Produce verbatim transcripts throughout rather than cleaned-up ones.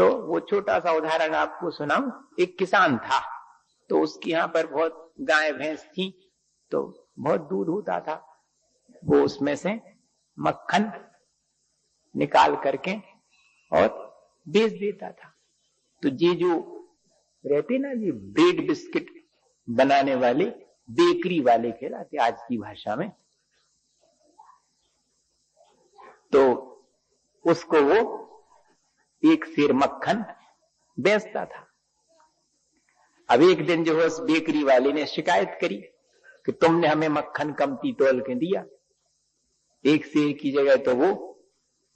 तो वो छोटा सा उदाहरण आपको सुनाऊं। एक किसान था, तो उसके यहाँ पर बहुत गाय भैंस थी, तो बहुत दूध होता था। वो उसमें से मक्खन निकाल करके और बेच देता था। तो ये जो रहते ना, ये ब्रेड बिस्किट बनाने वाले बेकरी वाले कहलाते आज की भाषा में। तो उसको वो एक सेर मक्खन बेचता था। अब एक दिन जो है उस बेकरी वाले ने शिकायत करी कि तुमने हमें मक्खन कमती तोल के दिया, एक सेर की जगह तो वो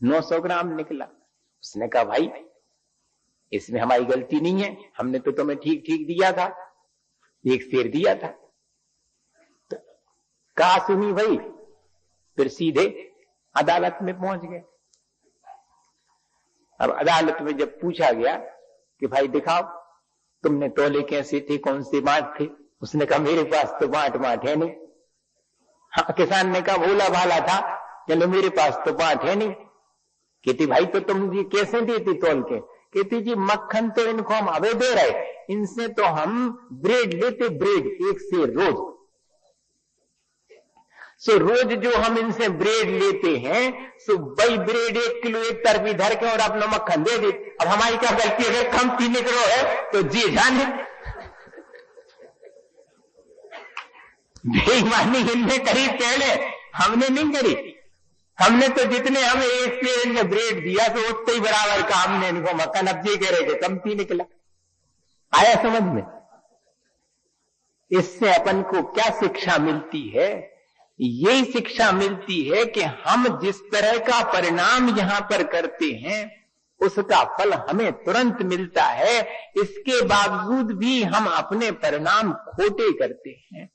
नौ सौ ग्राम निकला। उसने कहा भाई इसमें हमारी गलती नहीं है, हमने तो तुम्हें ठीक ठीक दिया था, एक सेर दिया था। तो कहा सुनी भाई, फिर सीधे अदालत में पहुंच गए। अब अदालत में जब पूछा गया कि भाई दिखाओ तुमने तोले कैसे थे, कौन से बांट थे, उसने कहा मेरे पास तो बांट बांट है नहीं। हाँ, किसान ने कहा भोला भाला था, चलो मेरे पास तो बांट है नहीं। कहती भाई तो तुम जी कैसे देती तोल के? कहती जी मक्खन तो इनको हम अबे दे रहे, इनसे तो हम ब्रेड लेते, ब्रेड एक से रोज। सो रोज जो हम इनसे ब्रेड लेते हैं, सो वही ब्रेड एक किलो एक तरफी धर के और अपना मक्खन दे दे। अब हमारी क्या गलती है? कम पीने करो है तो जी जाने, बेईमानी इनने करी पहले, हमने नहीं करी। हमने तो जितने हमें एक से इनने ब्रेड दिया तो उतने ही बराबर का हमने इनको मक्खन, अब जी कह रहे थे कम पी निकला। आया समझ में? इससे अपन को क्या शिक्षा मिलती है? यही शिक्षा मिलती है कि हम जिस तरह का परिणाम यहाँ पर करते हैं उसका फल हमें तुरंत मिलता है, इसके बावजूद भी हम अपने परिणाम खोटे करते हैं।